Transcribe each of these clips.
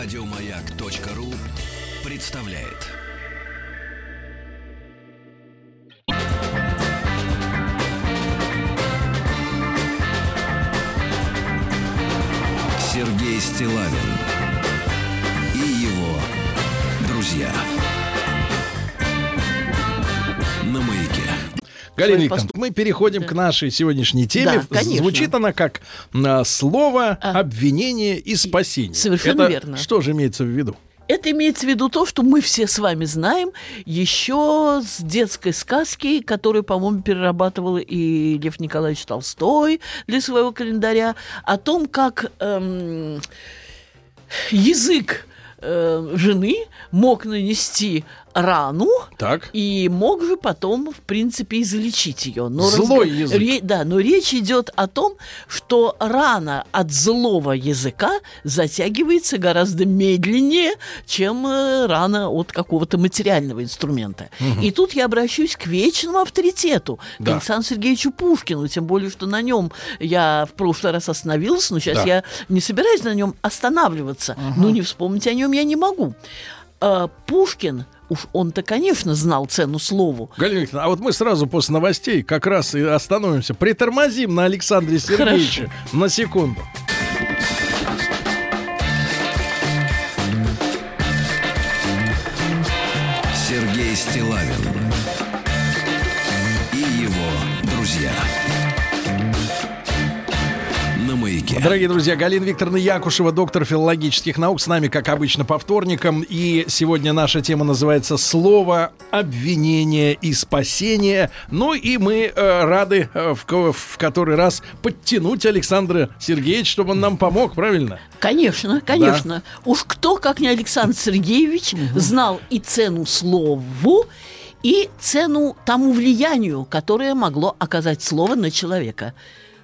Радио Маяк.ру представляет. Сергей Стилавин и его друзья. На Маяке. Галина Викторовна, мы переходим к нашей сегодняшней теме. Да, звучит она как слово, обвинение и спасение. Совершенно верно. Что же имеется в виду? Это имеется в виду то, что мы все с вами знаем еще с детской сказки, которую, по-моему, перерабатывал и Лев Николаевич Толстой для своего календаря, о том, как язык жены мог нанести рану, так, и мог же потом, в принципе, излечить ее. Злой язык. Но речь идет о том, что рана от злого языка затягивается гораздо медленнее, чем рана от какого-то материального инструмента. Угу. И тут я обращусь к вечному авторитету, к Александру Сергеевичу Пушкину, тем более, что на нем я в прошлый раз остановился, но сейчас я не собираюсь на нем останавливаться. Угу. Не вспомнить о нем я не могу. Пушкин, уж он-то, конечно, знал цену слову. Галина Викторовна, а вот мы сразу после новостей как раз и остановимся. Притормозим на Александре Сергеевиче. Хорошо. На секунду. Сергей Стилавин и его друзья. Дорогие друзья, Галина Викторовна Якушева, доктор филологических наук, с нами, как обычно, по вторникам. И сегодня наша тема называется «Слово, обвинение и спасение». Ну и мы рады в который раз подтянуть Александра Сергеевича, чтобы он нам помог, правильно? Конечно, конечно. Да. Уж кто, как не Александр Сергеевич, знал и цену слову, и цену тому влиянию, которое могло оказать слово на человека.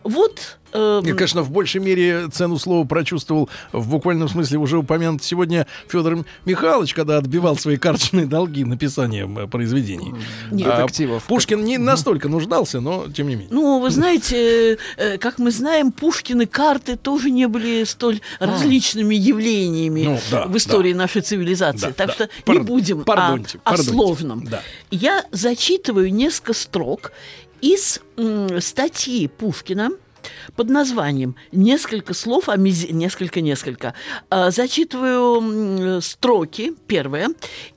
Вот... Я, конечно, в большей мере цену слова прочувствовал в буквальном смысле уже упомянут сегодня Федор Михайлович, когда отбивал свои карточные долги написанием произведений. Пушкин не настолько нуждался, но тем не менее. Ну, вы знаете, как мы знаем, Пушкин и карты тоже не были столь различными явлениями в истории нашей цивилизации. Так что не будем о сложном. Да. Я зачитываю несколько строк из статьи Пушкина под названием «Несколько слов о несколько». Зачитываю строки, первое,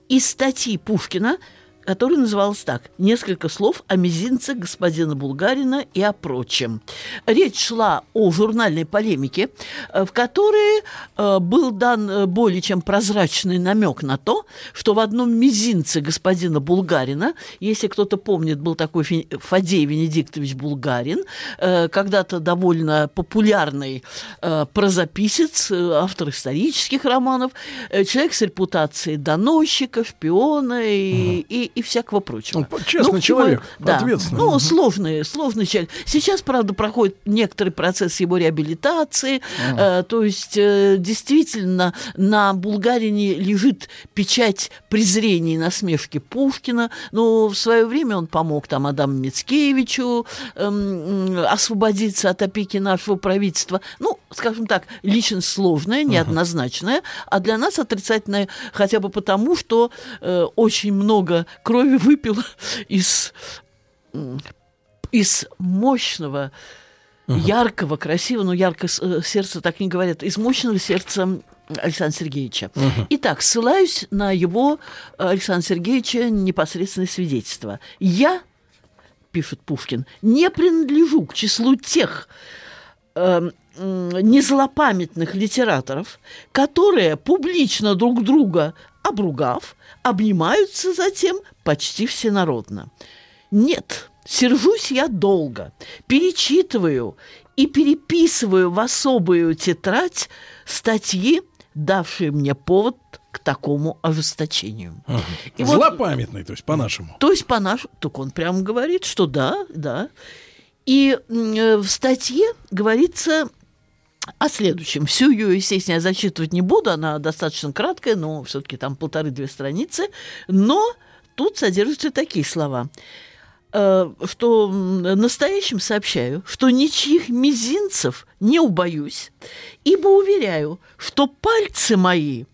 из статьи Пушкина, которая называлась так: «Несколько слов о мизинце господина Булгарина и о прочем». Речь шла о журнальной полемике, в которой был дан более чем прозрачный намек на то, что в одном мизинце господина Булгарина, если кто-то помнит, был такой Фаддей Венедиктович Булгарин, когда-то довольно популярный прозаписец, автор исторических романов, человек с репутацией доносчика, шпиона и всякого прочего. Он честный человек, ответственный. Ну, сложный человек. Сейчас, правда, проходит некоторый процесс его реабилитации. То есть, действительно, на Булгарине лежит печать презрения и насмешки Пушкина. Но в свое время он помог там Адаму Мицкевичу освободиться от опеки нашего правительства. Ну, скажем так, личность сложная, неоднозначная, а для нас отрицательная хотя бы потому, что очень много крови выпил из мощного, яркого, красивого, но яркое сердце, так не говорят, из мощного сердца Александра Сергеевича. Итак, ссылаюсь на его, Александра Сергеевича, непосредственное свидетельство. «Я, — пишет Пушкин, — не принадлежу к числу тех незлопамятных литераторов, которые публично друг друга обругав, обнимаются затем почти всенародно. Нет, сержусь я долго, перечитываю и переписываю в особую тетрадь статьи, давшие мне повод к такому ожесточению». Злопамятный, то есть по-нашему. То есть по-нашему. Так он прямо говорит, что да. И в статье говорится... о следующем. Всю ее, естественно, я зачитывать не буду, она достаточно краткая, но все-таки там 1,5-2 страницы. Но тут содержатся такие слова. что настоящим сообщаю, что ничьих мизинцев не убоюсь, ибо уверяю, что пальцы мои,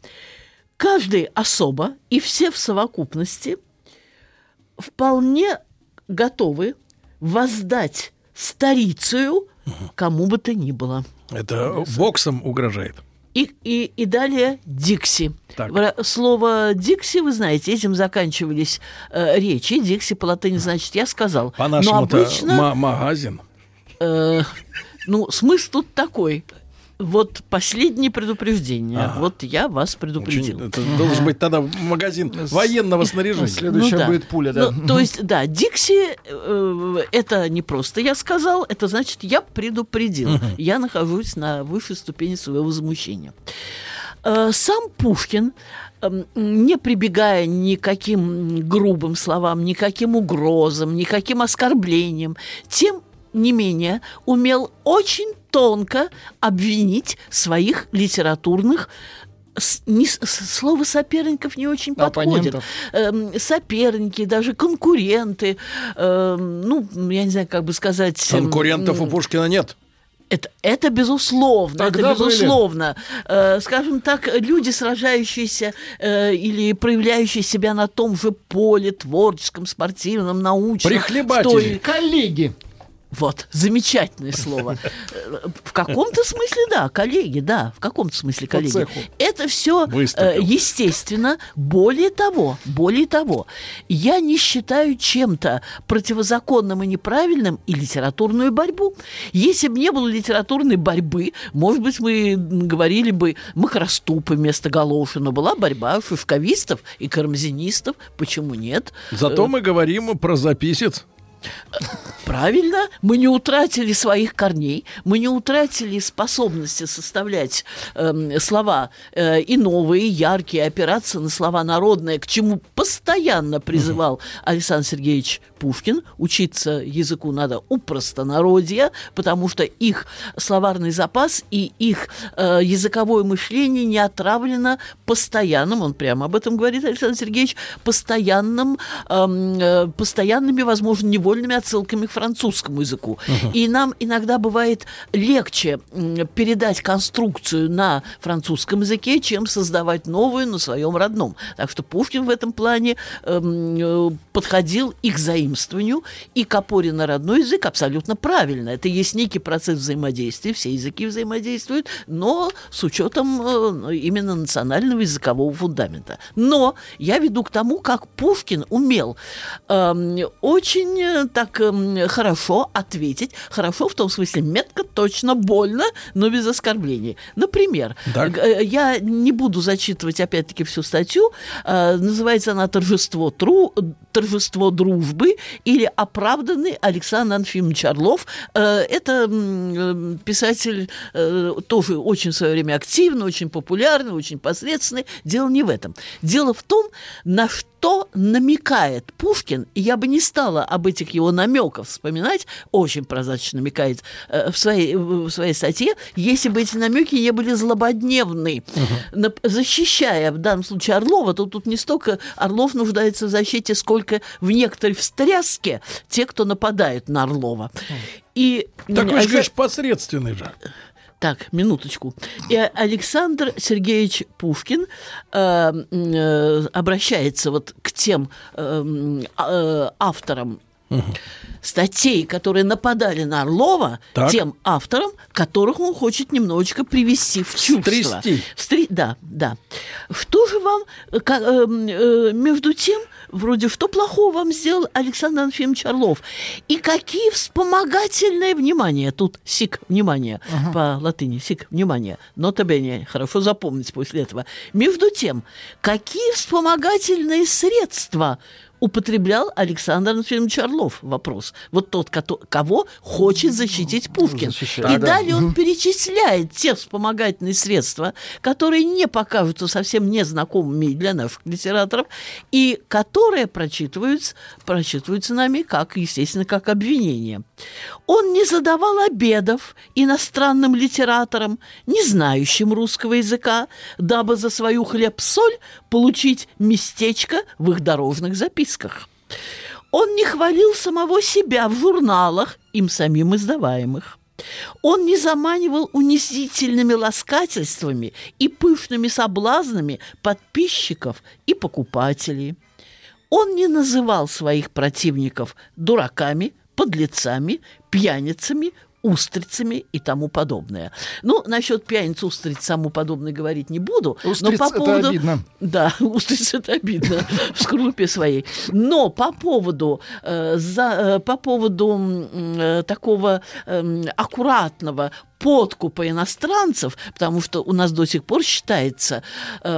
каждый особо и все в совокупности, вполне готовы воздать старицию кому бы то ни было. Это боксом угрожает. И далее «дикси». Так. Слово «дикси», вы знаете, этим заканчивались речи. «Дикси» по-латыни значит «я сказал». По-нашему-то обычно... магазин. Смысл тут такой. Вот последнее предупреждение. Ага. Вот я вас предупредил. Это должен быть тогда магазин военного снаряжения. Следующая будет пуля, да. То есть, да, «дикси» это не просто «я сказал», это значит «я предупредил». Я нахожусь на высшей ступени своего возмущения. Сам Пушкин, не прибегая ни к каким грубым словам, ни к каким угрозам, ни к каким оскорблениям, тем не менее умел очень тонко обвинить своих литературных слово соперников не очень подходит. Соперники, даже конкуренты, я не знаю, как бы сказать... Конкурентов у Пушкина нет. Это безусловно. Тогда это безусловно. Скажем так, люди, сражающиеся или проявляющие себя на том же поле, творческом, спортивном, научном... Прихлебатели. Коллеги. Вот, замечательное слово. В каком-то смысле, да, коллеги, да, в каком-то смысле коллеги. Это все естественно. Более того, я не считаю чем-то противозаконным и неправильным и литературную борьбу. Если бы не было литературной борьбы, может быть, мы говорили бы макроступы вместо Галошина. Была борьба шишковистов и карамзинистов. Почему нет? Зато мы говорим про записец. Правильно, мы не утратили своих корней, мы не утратили способности составлять слова и новые, и яркие, опираться на слова народные, к чему постоянно призывал Александр Сергеевич Пушкин. Учиться языку надо у простонародья, потому что их словарный запас и их языковое мышление не отравлено постоянным, он прямо об этом говорит, Александр Сергеевич, постоянными, возможно, невольными отсылками к французскому языку. И нам иногда бывает легче передать конструкцию на французском языке, чем создавать новую на своем родном. Так что Пушкин в этом плане подходил и к заимствованию, и к опоре на родной язык абсолютно правильно. Это есть некий процесс взаимодействия, все языки взаимодействуют, но с учетом именно национального языкового фундамента. Но я веду к тому, как Пушкин умел очень так хорошо ответить. Хорошо в том смысле метко, точно, больно, но без оскорблений. Например, я не буду зачитывать опять-таки всю статью. Называется она «Торжество дружбы» или «Оправданный Александр Анфимович Орлов». Это писатель тоже очень в свое время активный, очень популярный, очень посредственный. Дело не в этом. Дело в том, на что намекает Пушкин, и я бы не стала об этих его намеков вспоминать, очень прозрачно намекает в своей статье, если бы эти намеки не были злободневны. Защищая, в данном случае, Орлова, то тут не столько Орлов нуждается в защите, сколько в некоторой встряске те, кто нападают на Орлова. Так вы же, говоришь, посредственный же. Так, минуточку. И Александр Сергеевич Пушкин обращается вот к тем авторам статей, которые нападали на Орлова, тем авторам, которых он хочет немножечко привести в чувство. Да. Что же вам, между тем, вроде что плохого вам сделал Александр Анфимович Орлов? И какие вспомогательные внимания. Тут сик, внимание, по латыни, сик, внимание. Нота бене, хорошо запомнить после этого. Между тем, какие вспомогательные средства употреблял Александр Анатольевич Орлов? Вопрос. Вот тот, кого хочет защитить Пушкин. И далее он перечисляет те вспомогательные средства, которые не покажутся совсем незнакомыми для наших литераторов, и которые прочитываются нами, как обвинение. Он не задавал обедов иностранным литераторам, не знающим русского языка, дабы за свою хлеб-соль получить местечко в их дорожных записках. Он не хвалил самого себя в журналах, им самим издаваемых. Он не заманивал унизительными ласкательствами и пышными соблазнами подписчиков и покупателей. Он не называл своих противников дураками, подлецами, пьяницами, устрицами и тому подобное. Ну, насчет пьяниц, устриц, тому подобное говорить не буду. Устриц но по поводу... это обидно. Да, устриц это обидно в скорлупе своей. Но по поводу такого аккуратного подкупа иностранцев, потому что у нас до сих пор считается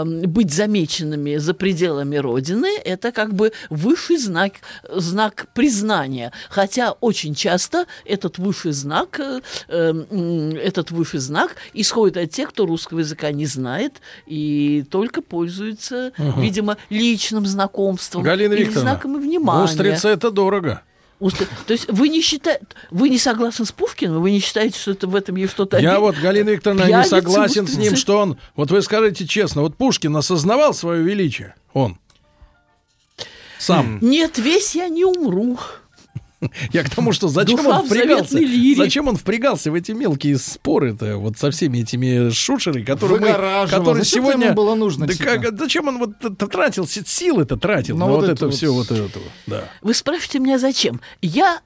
быть замеченными за пределами Родины, это как бы высший знак признания. Хотя очень часто этот высший знак исходит от тех, кто русского языка не знает и только пользуется, видимо, личным знакомством или знаком внимания. Устрица – это дорого. То есть вы не согласны с Пушкиным? Вы не считаете, что это в этом есть что-то? Я вот, Галина Викторовна, не согласен устрицы. С ним, что он... Вот вы скажите честно, вот Пушкин осознавал свое величие? Он? Сам? Нет, весь я не умру. Я к тому, что зачем он впрягался в эти мелкие споры-то вот со всеми этими шушерами, которые сегодня... было нужно. Да как, зачем он вот тратил, силы-то тратил на вот это все вот это? Да. Вы спрашиваете меня, зачем? Я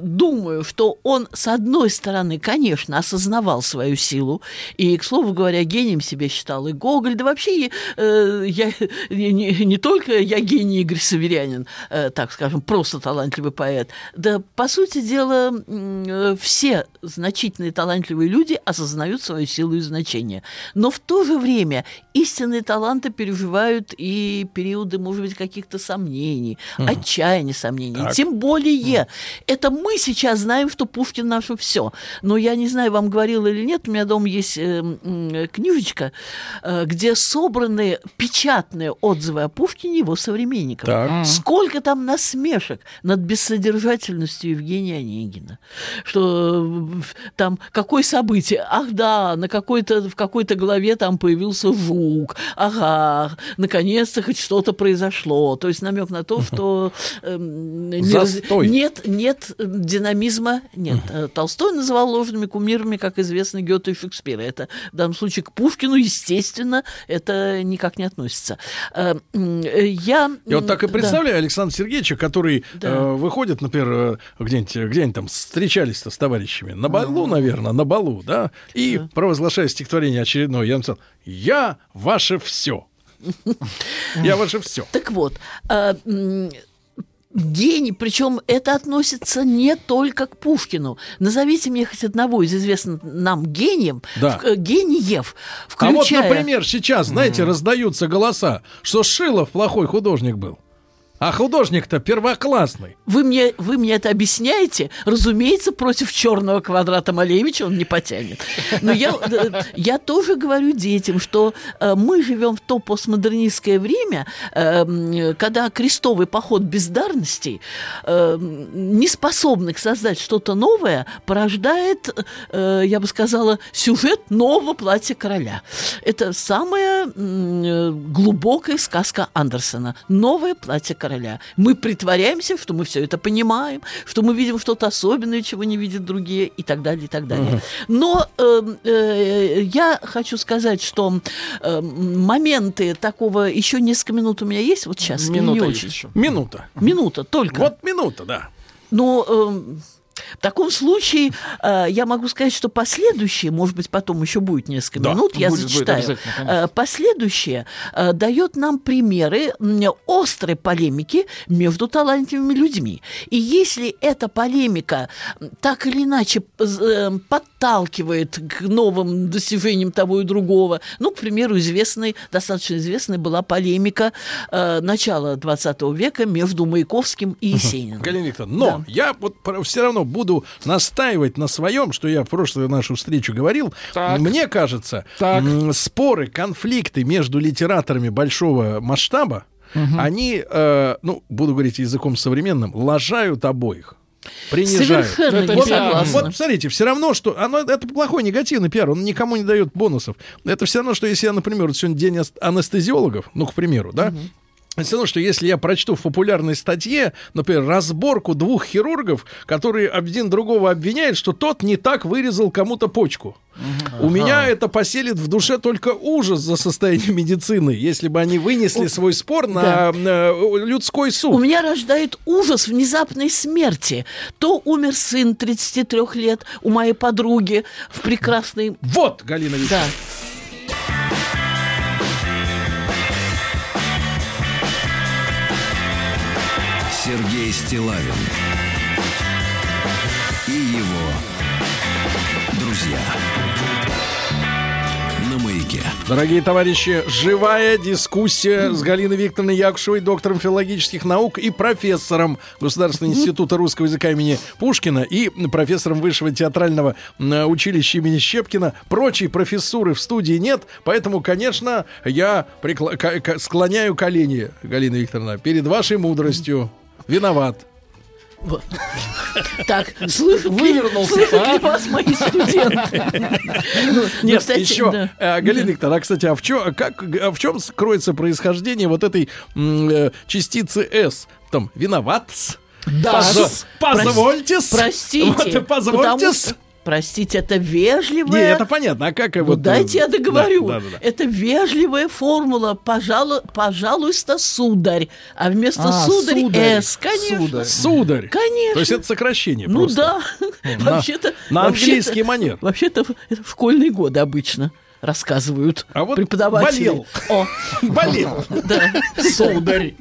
думаю, что он, с одной стороны, конечно, осознавал свою силу, и, к слову говоря, гением себя считал и Гоголь, да вообще не только я гений Игорь Северянин, так скажем, просто талантливый поэт. Да, по сути дела, все значительные талантливые люди осознают свою силу и значение. Но в то же время истинные таланты переживают и периоды, может быть, каких-то сомнений, отчаяния сомнений. Так. Тем более, это мы сейчас знаем, что Пушкин наше все. Но я не знаю, вам говорила или нет, у меня дома есть книжечка, где собраны печатные отзывы о Пушкине и его современников. Так. Сколько там насмешек над бессодержательностью Евгения Онегина, что там какое событие, ах да, в какой-то главе там появился жук, ага, наконец-то хоть что-то произошло, то есть намек на то, что нет динамизма, нет. Толстой называл ложными кумирами, как известно, Гёте и Шекспира. Это в данном случае к Пушкину, естественно, это никак не относится. Я вот так и представляю Александра Сергеевича, который выходит, например, где-нибудь там встречались-то с товарищами. На балу, наверное, да? И провозглашая стихотворение очередное, я написал: «Я ваше все». Я ваше все. Так вот, гений, причем это относится не только к Пушкину. Назовите мне хоть одного из известных нам гением, да. Гениев, включая... А вот, например, сейчас, знаете, раздаются голоса, что Шиллер плохой художник был. А художник-то первоклассный. Вы мне это объясняете? Разумеется, против черного квадрата Малевича он не потянет. Но я тоже говорю детям, что мы живем в то постмодернистское время, когда крестовый поход бездарностей, неспособных создать что-то новое, порождает, я бы сказала, сюжет нового платья короля. Это самая глубокая сказка Андерсена. Новое платье короля. Мы притворяемся, что мы все это понимаем, что мы видим что-то особенное, чего не видят другие, и так далее, и так далее. Но я хочу сказать, что моменты такого... Еще несколько минут у меня есть вот сейчас? Минута есть еще. Минута только. Вот минута, да. Но... В таком случае я могу сказать, что последующее, может быть, потом еще будет несколько минут, я зачитаю. Последующее дает нам примеры острой полемики между талантливыми людьми. И если эта полемика так или иначе подталкивает к новым достижениям того и другого, ну, к примеру, достаточно известной была полемика начала XX века между Маяковским и Есениным. Галина Викторовна, но я вот все равно буду настаивать на своем, что я в прошлую нашу встречу говорил. Так. Мне кажется, споры, конфликты между литераторами большого масштаба, они, буду говорить языком современным, лажают обоих. Принижают. Вот посмотрите, все равно, что... Это плохой негативный пиар, он никому не дает бонусов. Это все равно, что если я, например, вот сегодня день анестезиологов, ну, к примеру, да, Все равно, что если я прочту в популярной статье, например, разборку двух хирургов, которые один другого обвиняют, что тот не так вырезал кому-то почку. У меня это поселит в душе только ужас за состояние медицины, если бы они вынесли свой спор на людской суд. У меня рождает ужас внезапной смерти. То умер сын 33 лет у моей подруги в прекрасной... Вот, Галина Викторовна. Сергей Стилавин и его друзья на Маяке. Дорогие товарищи, живая дискуссия с Галиной Викторовной Якушевой, доктором филологических наук и профессором Государственного института русского языка имени Пушкина и профессором Высшего театрального училища имени Щепкина. Прочей профессуры в студии нет, поэтому, конечно, я склоняю колени, Галина Викторовна, перед вашей мудростью. Виноват. Вот. Так, слышат ли вас мои студенты? Нет, еще, Галина Викторовна, кстати, а в чем скроется происхождение вот этой частицы «с»? Там «виноват-с», «позвольте-с», «позвольте-с». Простите, это вежливая... Не, это понятно, а как его... Ну, дайте я договорю. Да. Это вежливая формула. Пожалуйста, сударь. А вместо сударь «с», конечно. Сударь. Конечно. То есть это сокращение просто. Ну да. На английский манер. Вообще-то в школьные годы обычно рассказывают преподаватели. А вот болел. Сударь.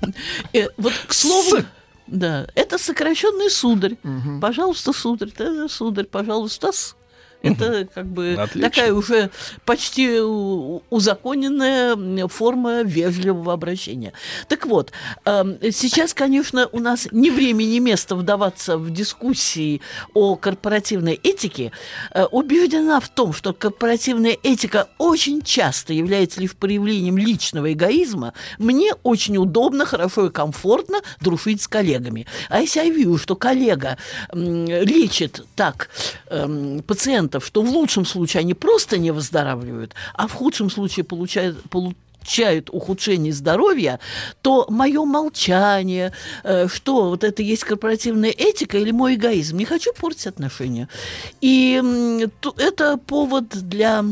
Вот, к слову... Да, это сокращенный сударь. Угу. Пожалуйста, сударь, сударь, пожалуйста, с. Это как бы отлично. Такая уже почти узаконенная форма вежливого обращения. Так вот, сейчас, конечно, у нас ни время, ни место вдаваться в дискуссии о корпоративной этике. Убеждена в том, что корпоративная этика очень часто является лишь проявлением личного эгоизма. Мне очень удобно, хорошо и комфортно дружить с коллегами. А если я вижу, что коллега лечит так пациента, что в лучшем случае они просто не выздоравливают, а в худшем случае получают ухудшение здоровья, то мое молчание, что вот это есть корпоративная этика или мой эгоизм, не хочу портить отношения. И это повод для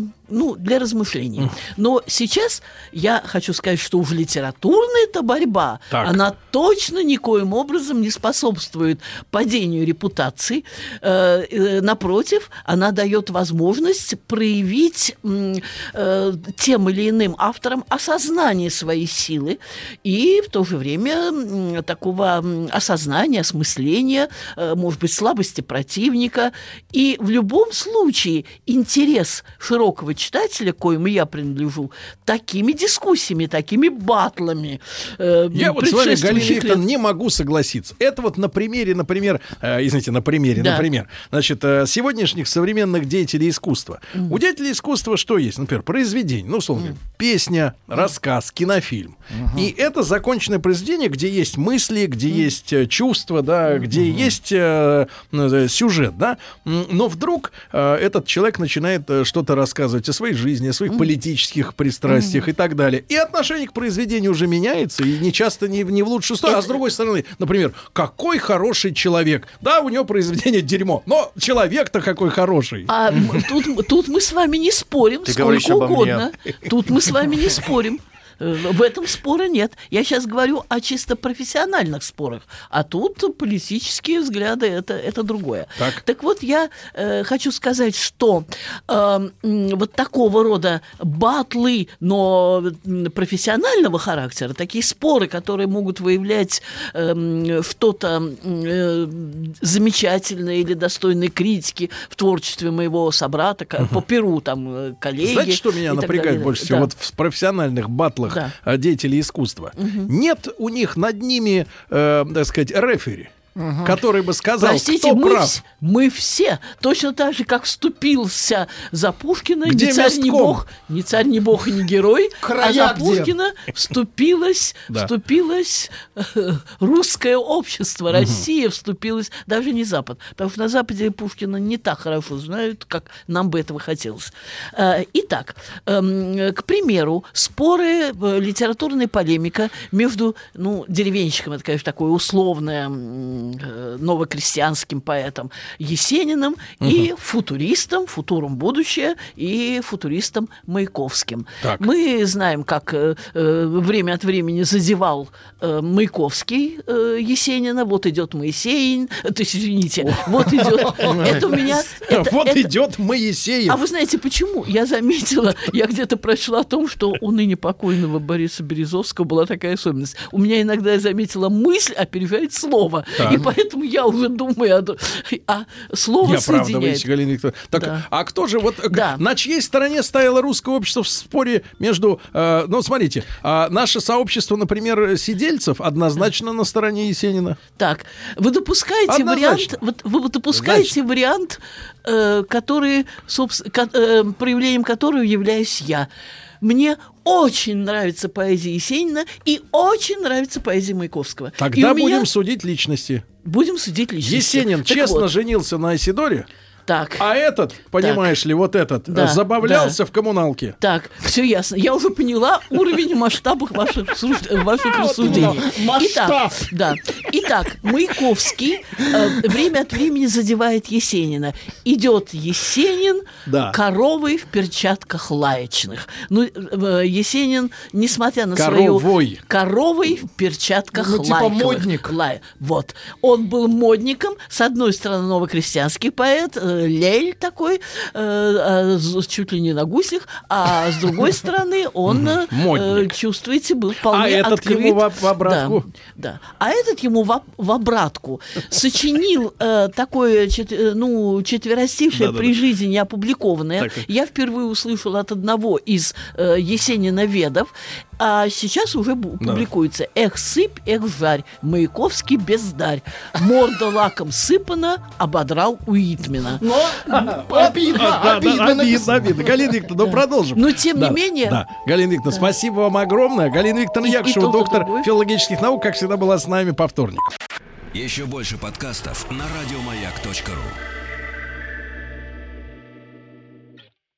размышлений. Но сейчас я хочу сказать, что уж литературная-то борьба, она точно никоим образом не способствует падению репутации. Напротив, она дает возможность проявить тем или иным авторам осознание своей силы и в то же время такого осознания, осмысления, может быть, слабости противника. И в любом случае интерес широкого читателя, коим и я принадлежу, такими дискуссиями, такими батлами. Я вот с вами, Галина Викторовна, не могу согласиться. Это вот на примере, например, значит, сегодняшних современных деятелей искусства. У деятелей искусства что есть? Например, произведение, условно говоря, песня, рассказ, кинофильм. И это законченное произведение, где есть мысли, где есть чувства, где есть сюжет, Но вдруг этот человек начинает что-то рассказывать о своей жизни, о своих политических пристрастиях и так далее. И отношение к произведению уже меняется, и не часто не в лучшую сторону. А с другой стороны, например, какой хороший человек. Да, у него произведение дерьмо, но человек-то какой хороший. А тут мы с вами не спорим сколько угодно. Тут мы с вами не спорим. В этом спора нет. Я сейчас говорю о чисто профессиональных спорах. А тут политические взгляды — это другое. Так вот, я хочу сказать, что вот такого рода батлы, но профессионального характера, такие споры, которые могут выявлять что-то замечательное или достойное критики в творчестве моего собрата, по перу, коллеги. Знаете, что меня напрягает больше всего? Да. Вот в профессиональных батлах деятелей искусства. Нет у них над ними, так сказать, рефери. который бы сказал, простите, кто прав. Мы все, точно так же, как вступился за Пушкина, ни царь, не бог, и не герой, а за Пушкина вступилось русское общество, Россия вступилась, даже не Запад, потому что на Западе Пушкина не так хорошо знают, как нам бы этого хотелось. Итак, к примеру, споры, литературная полемика между, ну, деревенщиком, это, конечно, такое условное, новокрестьянским поэтом Есениным и футуристом, футуром будущее, и футуристом Маяковским. Так. Мы знаем, как время от времени задевал Маяковский Есенина. Вот идет Моисеин. Вот идет... Это у меня... Вот идет Моисеин. А вы знаете, почему? Я заметила, я где-то прочла о том, что у ныне покойного Бориса Березовского была такая особенность. У меня иногда, я заметила, мысль опережает слово. Так. И поэтому я уже думаю о слове соединяет. Галина Викторовна. Так, да. А кто же вот на чьей стороне стояло русское общество в споре между... ну, смотрите, наше сообщество, например, сидельцев однозначно на стороне Есенина. Так, вы допускаете вариант, вы допускаете вариант, который, проявлением которого являюсь я. Мне очень нравится поэзия Есенина и очень нравится поэзия Маяковского. Тогда будем судить личности. Будем судить личности. Есенин честно женился на Айсидоре. Так. А этот, понимаешь ли, вот этот, забавлялся в коммуналке. Так, все ясно. Я уже поняла уровень масштаба ваших рассуждений. Масштаб. Итак, Маяковский время от времени задевает Есенина. Идет Есенин, коровой в перчатках лаечных. Ну, Есенин, несмотря на свою... Коровой в перчатках лаечных. Ну, типа модник. Вот. Он был модником. С одной стороны, новокрестьянский поэт, лель такой, чуть ли не на гуслях, а с другой стороны он, чувствуете, был вполне открыт. Ему в обратку. Да, да. А этот ему в обратку сочинил такое четверостишее при жизни неопубликованное. Я впервые услышала от одного из есениноведов, а сейчас уже публикуется. «Эх, сыпь, эх, жарь, Маяковский бездарь. Морда лаком сыпана, ободрал Уитмена». Но обидно. Галина Викторовна, продолжим. Но тем не менее... Галина Викторовна, спасибо вам огромное. Галина Викторовна Якушева, доктор филологических наук, как всегда была с нами по вторникам. Еще больше подкастов на радиомаяк.ру.